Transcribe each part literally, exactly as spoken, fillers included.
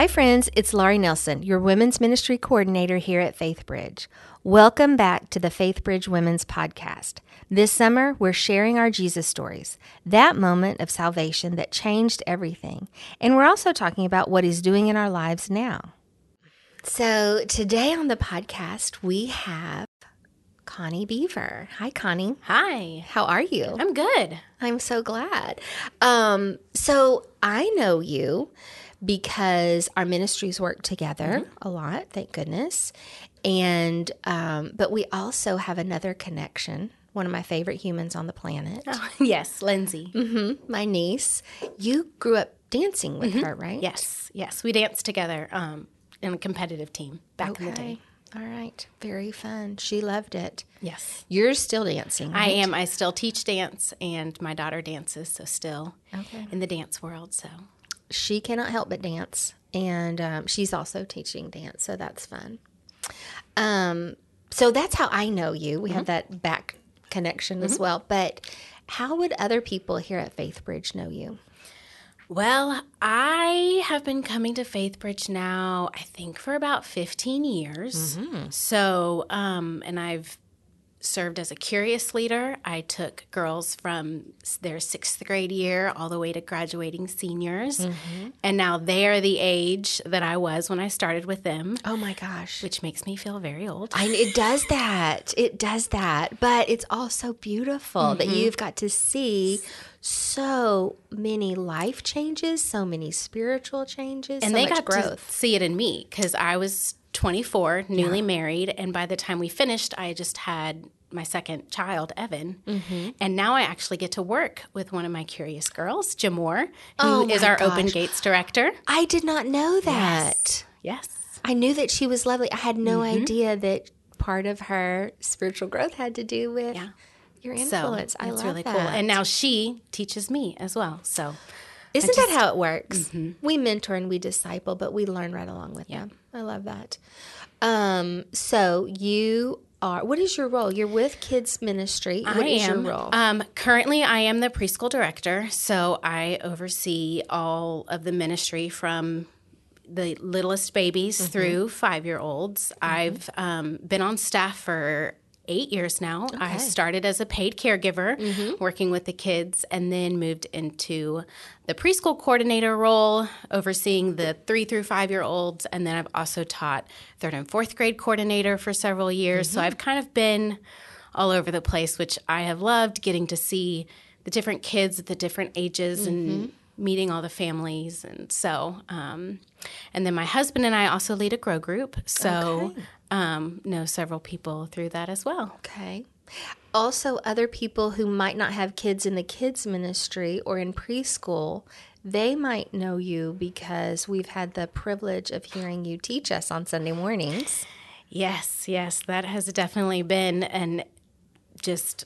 Hi friends, it's Laurie Nelson, your Women's Ministry Coordinator here at FaithBridge. Welcome back to the FaithBridge Women's Podcast. This summer, we're sharing our Jesus stories, that moment of salvation that changed everything. And we're also talking about what He's doing in our lives now. So today on the podcast, we have Connie Beaver. Hi, Connie. Hi. How are you? I'm good. I'm so glad. Um, so I know you because our ministries work together mm-hmm. a lot, thank goodness. And um, but we also have another connection, one of my favorite humans on the planet. Oh, yes, Lindsay. Mm-hmm, my niece. You grew up dancing with mm-hmm. her, right? Yes, yes. We danced together um, in a competitive team back okay. in the day. All right. Very fun. She loved it. Yes. You're still dancing, right? I am. I still teach dance, and my daughter dances, so still okay. in the dance world, so... She cannot help but dance, and um, she's also teaching dance, so that's fun. Um, so that's how I know you. We mm-hmm. have that back connection mm-hmm. as well. But how would other people here at FaithBridge know you? Well, I have been coming to FaithBridge now, I think, for about fifteen years. Mm-hmm. So, um, and I've served as a curious leader. I took girls from their sixth grade year all the way to graduating seniors. Mm-hmm. And now they are the age that I was when I started with them. Oh my gosh. Which makes me feel very old. I, it does that. It does that. But it's also beautiful mm-hmm. that you've got to see so many life changes, so many spiritual changes, and so they much got growth. To see it in me because I was twenty-four, newly yeah. married, and by the time we finished, I just had my second child, Evan, mm-hmm. and now I actually get to work with one of my curious girls, Jamore, who oh is our gosh. Open Gates director. I did not know that. Yes. yes. I knew that she was lovely. I had no mm-hmm. idea that part of her spiritual growth had to do with yeah. your influence. So, I love really that. It's really cool. And now she teaches me as well, so... Isn't just, that how it works? Mm-hmm. We mentor and we disciple, but we learn right along with yeah. them. I love that. Um, so you are, what is your role? You're with kids ministry. What I is am, your role? Um, currently, I am the preschool director, so I oversee all of the ministry from the littlest babies mm-hmm. through five-year-olds. Mm-hmm. I've um, been on staff for eight years now. Okay. I started as a paid caregiver mm-hmm. working with the kids and then moved into the preschool coordinator role overseeing the three through five year olds. And then I've also taught third and fourth grade coordinator for several years. Mm-hmm. So I've kind of been all over the place, which I have loved getting to see the different kids at the different ages mm-hmm. and meeting all the families. And so, um, and then my husband and I also lead a grow group. So okay. Um, know several people through that as well. Okay. Also, other people who might not have kids in the kids ministry or in preschool, they might know you because we've had the privilege of hearing you teach us on Sunday mornings. Yes, yes. That has definitely been an just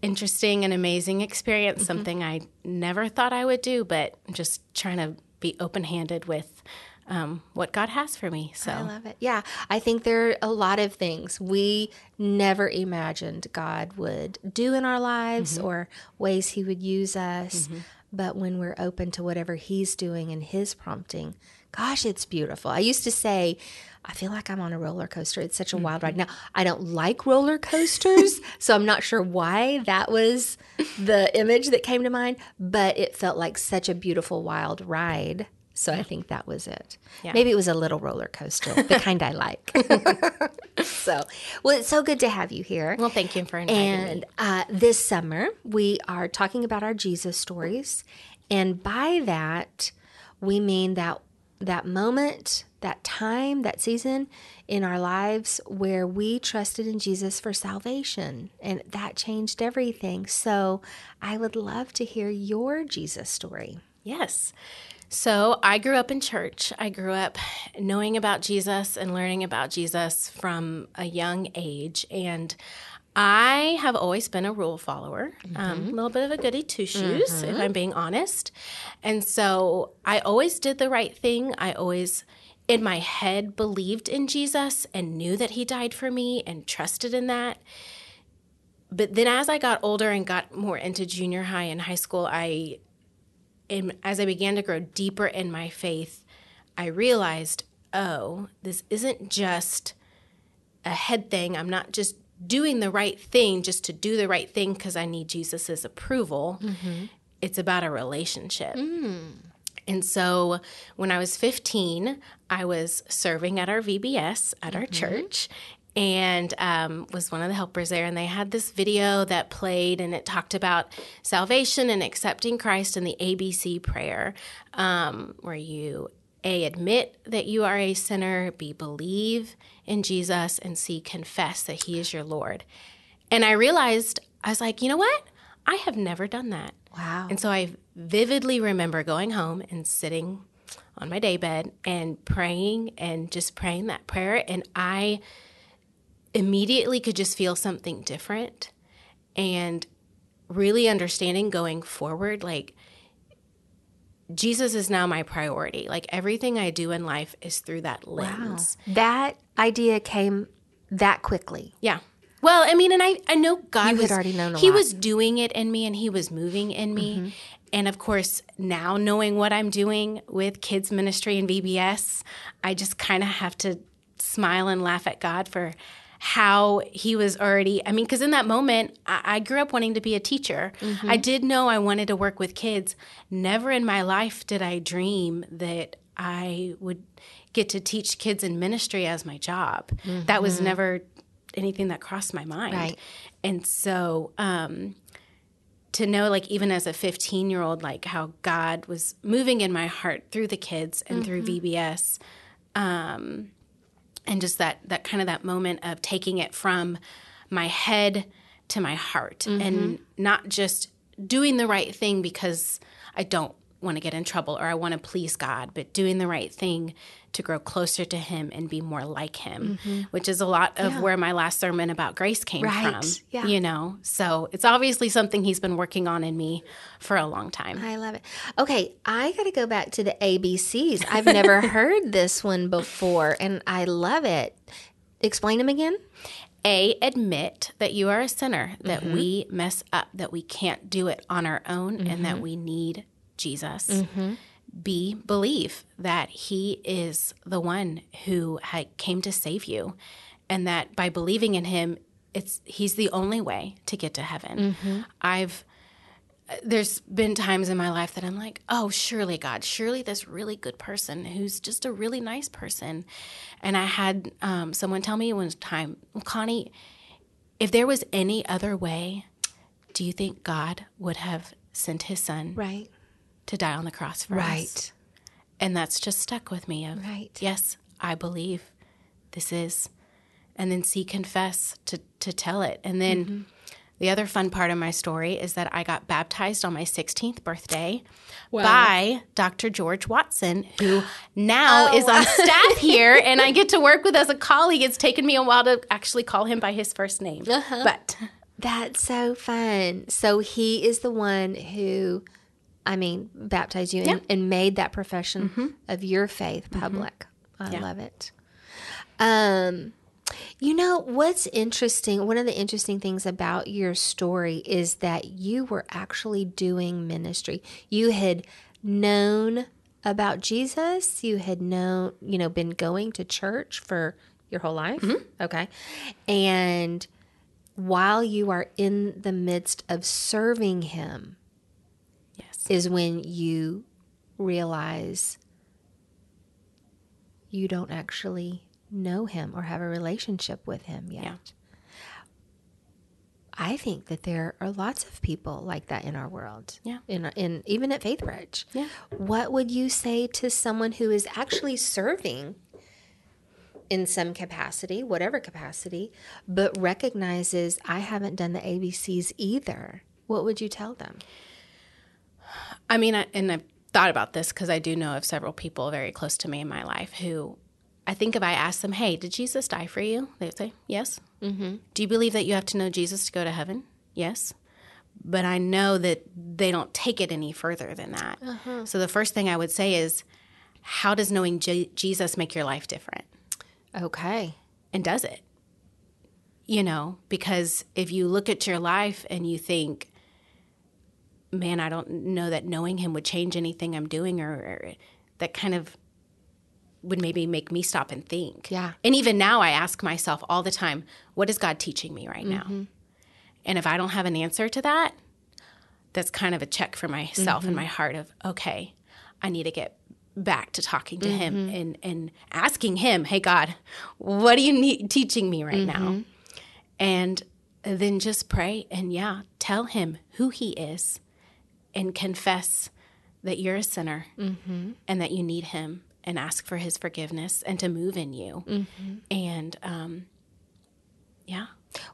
interesting and amazing experience, mm-hmm. something I never thought I would do, but just trying to be open-handed with Um, what God has for me. So I love it. Yeah. I think there are a lot of things we never imagined God would do in our lives mm-hmm. or ways He would use us. Mm-hmm. But when we're open to whatever He's doing and His prompting, gosh, it's beautiful. I used to say, I feel like I'm on a roller coaster. It's such a mm-hmm. wild ride. Now, I don't like roller coasters, so I'm not sure why that was the image that came to mind, but it felt like such a beautiful wild ride. So I think that was it. Yeah. Maybe it was a little roller coaster, the kind I like. So, well, it's so good to have you here. Well, thank you for inviting and, me. And uh, this summer, we are talking about our Jesus stories. And by that, we mean that that moment, that time, that season in our lives where we trusted in Jesus for salvation. And that changed everything. So I would love to hear your Jesus story. Yes. So I grew up in church. I grew up knowing about Jesus and learning about Jesus from a young age. And I have always been a rule follower, mm-hmm. um, a little bit of a goody two-shoes, mm-hmm. if I'm being honest. And so I always did the right thing. I always, in my head, believed in Jesus and knew that He died for me and trusted in that. But then as I got older and got more into junior high and high school, I... And as I began to grow deeper in my faith, I realized, oh, this isn't just a head thing. I'm not just doing the right thing just to do the right thing because I need Jesus's approval. Mm-hmm. It's about a relationship. Mm. And so when I was fifteen, I was serving at our V B S at mm-hmm. our church, and um, was one of the helpers there. And they had this video that played, and it talked about salvation and accepting Christ and the A B C prayer, um, where you, A, admit that you are a sinner, B, believe in Jesus, and C, confess that he is your Lord. And I realized, I was like, you know what? I have never done that. Wow. And so I vividly remember going home and sitting on my daybed and praying and just praying that prayer. And I immediately could just feel something different, and really understanding going forward, like, Jesus is now my priority. Like, everything I do in life is through that lens. Wow. That idea came that quickly. Yeah. Well, I mean, and I, I know God was, already known a he lot. was doing it in me, and he was moving in me. Mm-hmm. And of course, now knowing what I'm doing with kids ministry and V B S, I just kind of have to smile and laugh at God for how he was already, I mean, because in that moment, I, I grew up wanting to be a teacher. Mm-hmm. I did know I wanted to work with kids. Never in my life did I dream that I would get to teach kids in ministry as my job. Mm-hmm. That was never anything that crossed my mind. Right. And so um, to know, like, even as a fifteen-year-old, like, how God was moving in my heart through the kids and mm-hmm. through V B S, um and just that, that kind of that moment of taking it from my head to my heart mm-hmm. and not just doing the right thing because I don't want to get in trouble or I want to please God, but doing the right thing to grow closer to him and be more like him, mm-hmm. which is a lot of yeah. where my last sermon about grace came right. from, yeah. you know. So it's obviously something he's been working on in me for a long time. I love it. Okay, I got to go back to the A B Cs. I've never heard this one before, and I love it. Explain them again. A, admit that you are a sinner, that mm-hmm. we mess up, that we can't do it on our own, mm-hmm. and that we need Jesus. Mm-hmm. B, believe that he is the one who had came to save you, and that by believing in him, it's he's the only way to get to heaven. Mm-hmm. I've there's been times in my life that I'm like, oh, surely God, surely this really good person who's just a really nice person. And I had um, someone tell me one time, Connie, if there was any other way, do you think God would have sent his son? Right. To die on the cross for right. us. And that's just stuck with me of, right. yes, I believe this is. And then C, confess to, to tell it. And then mm-hmm. the other fun part of my story is that I got baptized on my sixteenth birthday wow. by Doctor George Watson, who now oh. is on staff here, and I get to work with as a colleague. It's taken me a while to actually call him by his first name. Uh-huh. But that's so fun. So he is the one who... I mean, baptized you yeah. and, and made that profession mm-hmm. of your faith public. Mm-hmm. I yeah. love it. Um, you know, what's interesting, one of the interesting things about your story is that you were actually doing ministry. You had known about Jesus. You had known, you know, been going to church for your whole life. Mm-hmm. Okay. And while you are in the midst of serving him, is when you realize you don't actually know him or have a relationship with him yet. Yeah. I think that there are lots of people like that in our world. Yeah. In, in even at FaithBridge. Yeah. What would you say to someone who is actually serving in some capacity, whatever capacity, but recognizes I haven't done the A B Cs either? What would you tell them? I mean, I, and I've thought about this because I do know of several people very close to me in my life who I think if I asked them, hey, did Jesus die for you? They would say, yes. Mm-hmm. Do you believe that you have to know Jesus to go to heaven? Yes. But I know that they don't take it any further than that. Uh-huh. So the first thing I would say is, how does knowing J- Jesus make your life different? Okay. And does it? You know, because if you look at your life and you think, man, I don't know that knowing him would change anything I'm doing, or, or that kind of would maybe make me stop and think. Yeah. And even now I ask myself all the time, what is God teaching me right now? Mm-hmm. And if I don't have an answer to that, that's kind of a check for myself mm-hmm. and my heart of, okay, I need to get back to talking to mm-hmm. him and, and asking him, hey, God, what are you need, teaching me right mm-hmm. now? And then just pray and, yeah, tell him who he is and confess that you're a sinner mm-hmm. and that you need him and ask for his forgiveness and to move in you. Mm-hmm. And, um, yeah.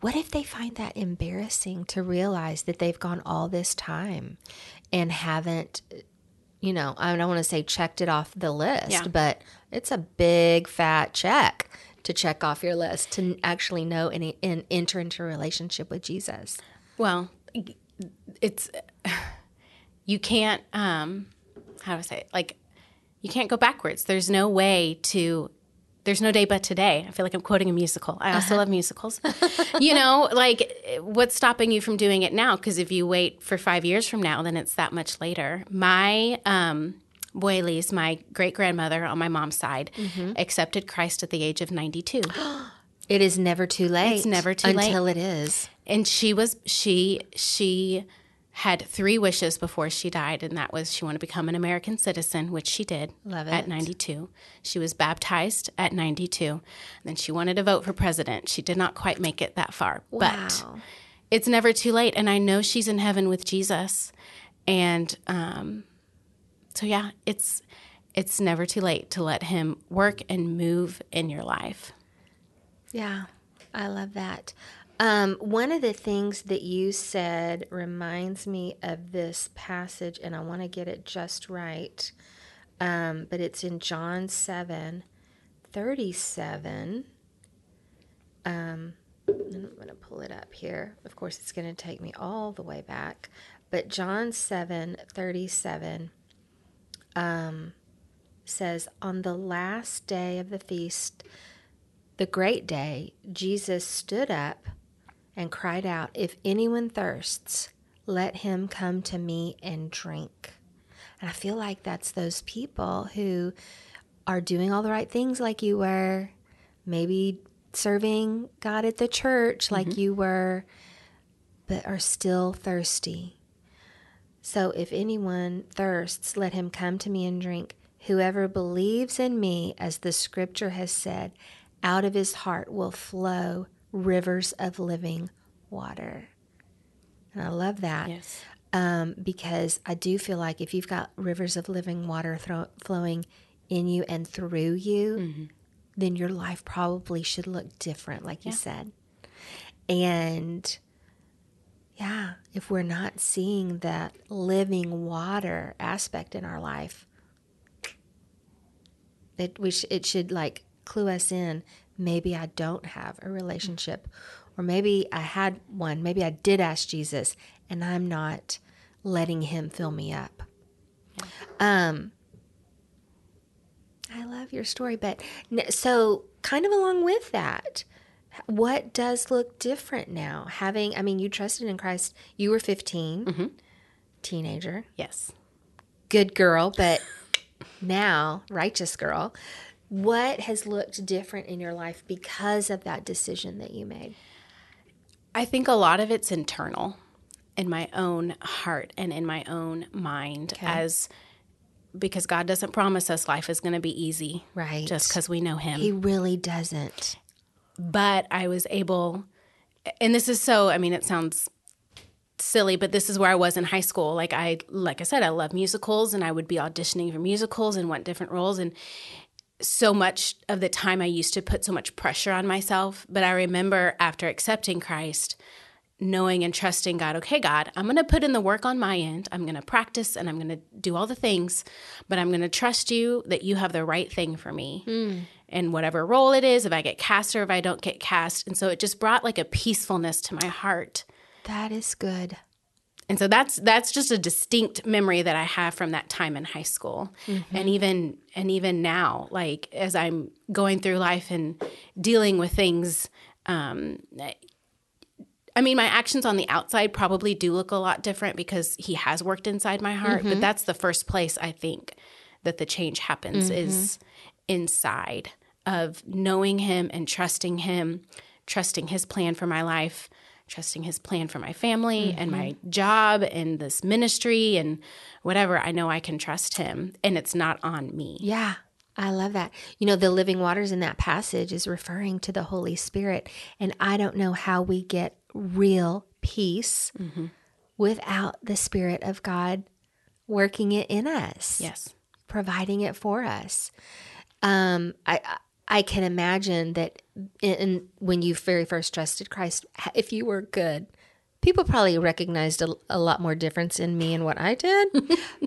What if they find that embarrassing to realize that they've gone all this time and haven't, you know, I don't want to say checked it off the list, yeah. but it's a big fat check to check off your list to actually know and, and enter into a relationship with Jesus. Well, it's, you can't, um, how do I say it? Like, you can't go backwards. There's no way to... There's no day but today. I feel like I'm quoting a musical. I also uh-huh. love musicals. You know, like, what's stopping you from doing it now? Because if you wait for five years from now, then it's that much later. My um, boy, Elise, my great-grandmother on my mom's side, mm-hmm. accepted Christ at the age of ninety-two. It is never too late. It's never too late. Until it is. And she was, she, she... had three wishes before she died, and that was she wanted to become an American citizen, which she did Love it. At ninety-two. She was baptized at ninety-two. And then she wanted to vote for president. She did not quite make it that far. Wow. But it's never too late, and I know she's in heaven with Jesus. And um, so, yeah, it's it's never too late to let him work and move in your life. Yeah, I love that. Um, one of the things that you said reminds me of this passage, and I want to get it just right, um, but it's in John seven thirty-seven. Um, I'm going to pull it up here. Of course, it's going to take me all the way back, but John seven thirty-seven um, says, on the last day of the feast, the great day, Jesus stood up and cried out, if anyone thirsts, let him come to me and drink. And I feel like that's those people who are doing all the right things like you were, maybe serving God at the church like mm-hmm. you were, but are still thirsty. So if anyone thirsts, let him come to me and drink. Whoever believes in me, as the scripture has said, out of his heart will flow rivers of living water. And I love that. Yes. Um, because I do feel like if you've got rivers of living water thro- flowing in you and through you, mm-hmm. then your life probably should look different, like yeah. you said. And yeah, if we're not seeing that living water aspect in our life, it, we sh- it should like... clue us in, maybe I don't have a relationship, or maybe I had one, maybe I did ask Jesus, and I'm not letting him fill me up. Um, I love your story, but so kind of along with that, what does look different now? Having, I mean, you trusted in Christ, you were fifteen, mm-hmm. teenager. Yes. Good girl, but now righteous girl. What has looked different in your life because of that decision that you made? I think a lot of it's internal in my own heart and in my own mind okay. as because God doesn't promise us life is going to be easy right. just because we know him. He really doesn't. But I was able, and this is so, I mean, it sounds silly, but this is where I was in high school. Like I, like I said, I love musicals and I would be auditioning for musicals and want different roles and so much of the time I used to put so much pressure on myself, but I remember after accepting Christ, knowing and trusting God, okay, God, I'm going to put in the work on my end. I'm going to practice and I'm going to do all the things, but I'm going to trust you that you have the right thing for me mm. and whatever role it is, if I get cast or if I don't get cast. And so it just brought like a peacefulness to my heart. That is good. And so that's that's just a distinct memory that I have from that time in high school. Mm-hmm. And even and even now, like as I'm going through life and dealing with things, um, I mean, my actions on the outside probably do look a lot different because he has worked inside my heart. Mm-hmm. But that's the first place I think that the change happens mm-hmm. is inside of knowing him and trusting him, trusting his plan for my life, trusting his plan for my family mm-hmm. and my job and this ministry and whatever. I know I can trust him, and it's not on me. Yeah. I love that. You know, the living waters in that passage is referring to the Holy Spirit. And I don't know how we get real peace mm-hmm. without the Spirit of God working it in us. Yes. Providing it for us. Um, I I can imagine that in, in, when you very first trusted Christ, if you were good, people probably recognized a, a lot more difference in me and what I did.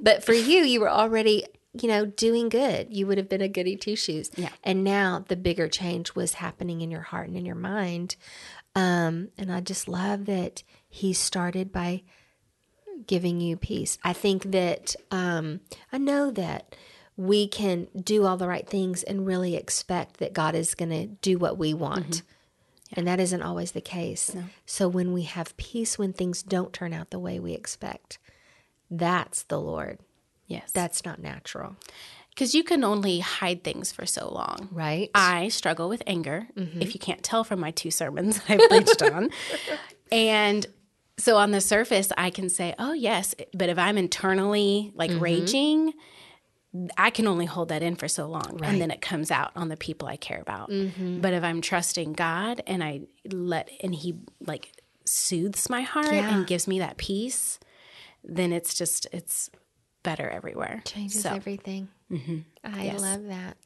But for you, you were already... you know, doing good. You would have been a goody two-shoes. Yeah. And now the bigger change was happening in your heart and in your mind. Um, and I just love that he started by giving you peace. I think that, um, I know that we can do all the right things and really expect that God is going to do what we want. Mm-hmm. Yeah. And that isn't always the case. No. So when we have peace, when things don't turn out the way we expect, that's the Lord. Yes. That's not natural. Because you can only hide things for so long. Right. I struggle with anger, mm-hmm. if you can't tell from my two sermons that I preached on. And so on the surface, I can say, oh, yes. But if I'm internally like mm-hmm. raging, I can only hold that in for so long. Right. And then it comes out on the people I care about. Mm-hmm. But if I'm trusting God and I let, and he like soothes my heart yeah. and gives me that peace, then it's just, it's... better everywhere. Changes so. Everything. Mm-hmm. I yes. love that.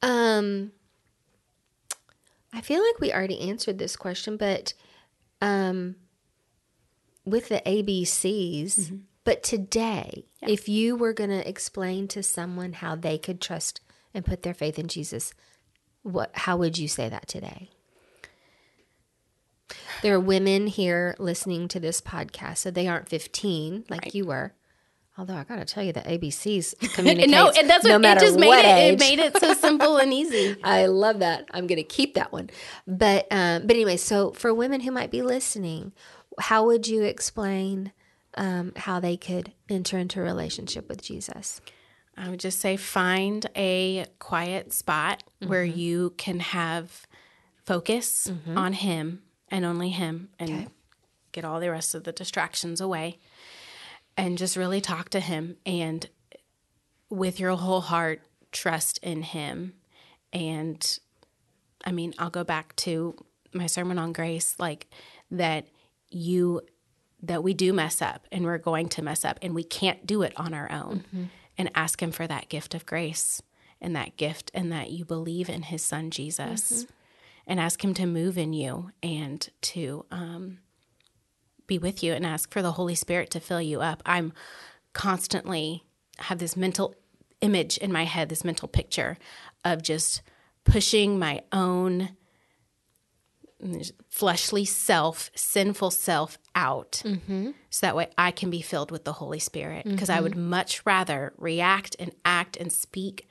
Um, I feel like we already answered this question, but um, with the A B Cs, mm-hmm. but today, yeah. if you were going to explain to someone how they could trust and put their faith in Jesus, what? How would you say that today? There are women here listening to this podcast, so they aren't fifteen like right. you were. Although I got to tell you, the A B Cs communicates no, and that's what, no matter it just made what it, age. It made it so simple and easy. I love that. I'm going to keep that one. But um, but anyway, so for women who might be listening, how would you explain um, how they could enter into a relationship with Jesus? I would just say find a quiet spot mm-hmm. where you can have focus mm-hmm. on him and only him and okay. get all the rest of the distractions away. And just really talk to him and with your whole heart, trust in him. And I mean, I'll go back to my sermon on grace, like that you, that we do mess up and we're going to mess up and we can't do it on our own mm-hmm. and ask him for that gift of grace and that gift and that you believe in his son, Jesus mm-hmm. and ask him to move in you and to, um, be with you and ask for the Holy Spirit to fill you up. I'm constantly have this mental image in my head, this mental picture of just pushing my own fleshly self, sinful self out mm-hmm. so that way I can be filled with the Holy Spirit because mm-hmm. I would much rather react and act and speak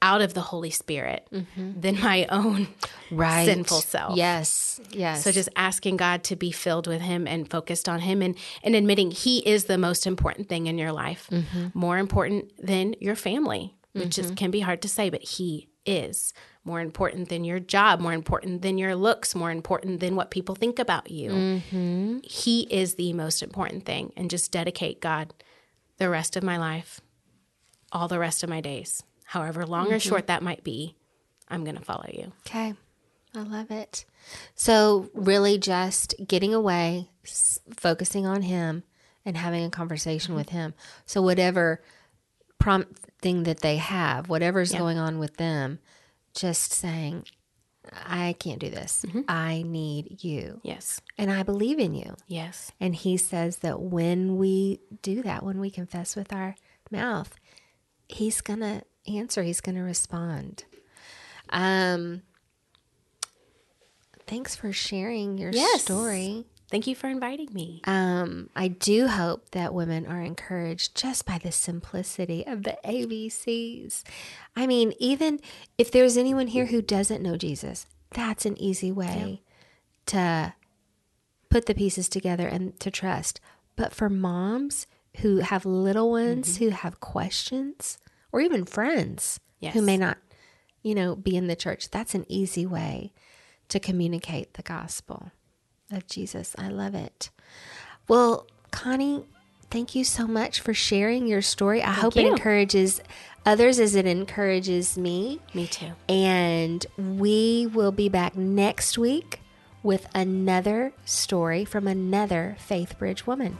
out of the Holy Spirit mm-hmm. than my own right. sinful self. Yes, yes. So just asking God to be filled with him and focused on him and, and admitting he is the most important thing in your life, mm-hmm. more important than your family, which mm-hmm. is, can be hard to say, but he is more important than your job, more important than your looks, more important than what people think about you. Mm-hmm. He is the most important thing. And just dedicate God the rest of my life, all the rest of my days. However long or mm-hmm. short that might be, I'm going to follow you. Okay. I love it. So really just getting away, s- focusing on him and having a conversation mm-hmm. with him. So whatever prompt thing that they have, whatever's yeah. going on with them, just saying, I can't do this. Mm-hmm. I need you. Yes. And I believe in you. Yes. And he says that when we do that, when we confess with our mouth, he's going to answer. He's going to respond. Um, thanks for sharing your yes. story. Thank you for inviting me. Um, I do hope that women are encouraged just by the simplicity of the A B Cs. I mean, even if there's anyone here who doesn't know Jesus, that's an easy way yeah. to put the pieces together and to trust. But for moms who have little ones, mm-hmm. who have questions, or even friends yes. who may not you know, be in the church. That's an easy way to communicate the gospel of Jesus. I love it. Well, Connie, thank you so much for sharing your story. I thank hope you. It encourages others as it encourages me. Me too. And we will be back next week with another story from another FaithBridge woman.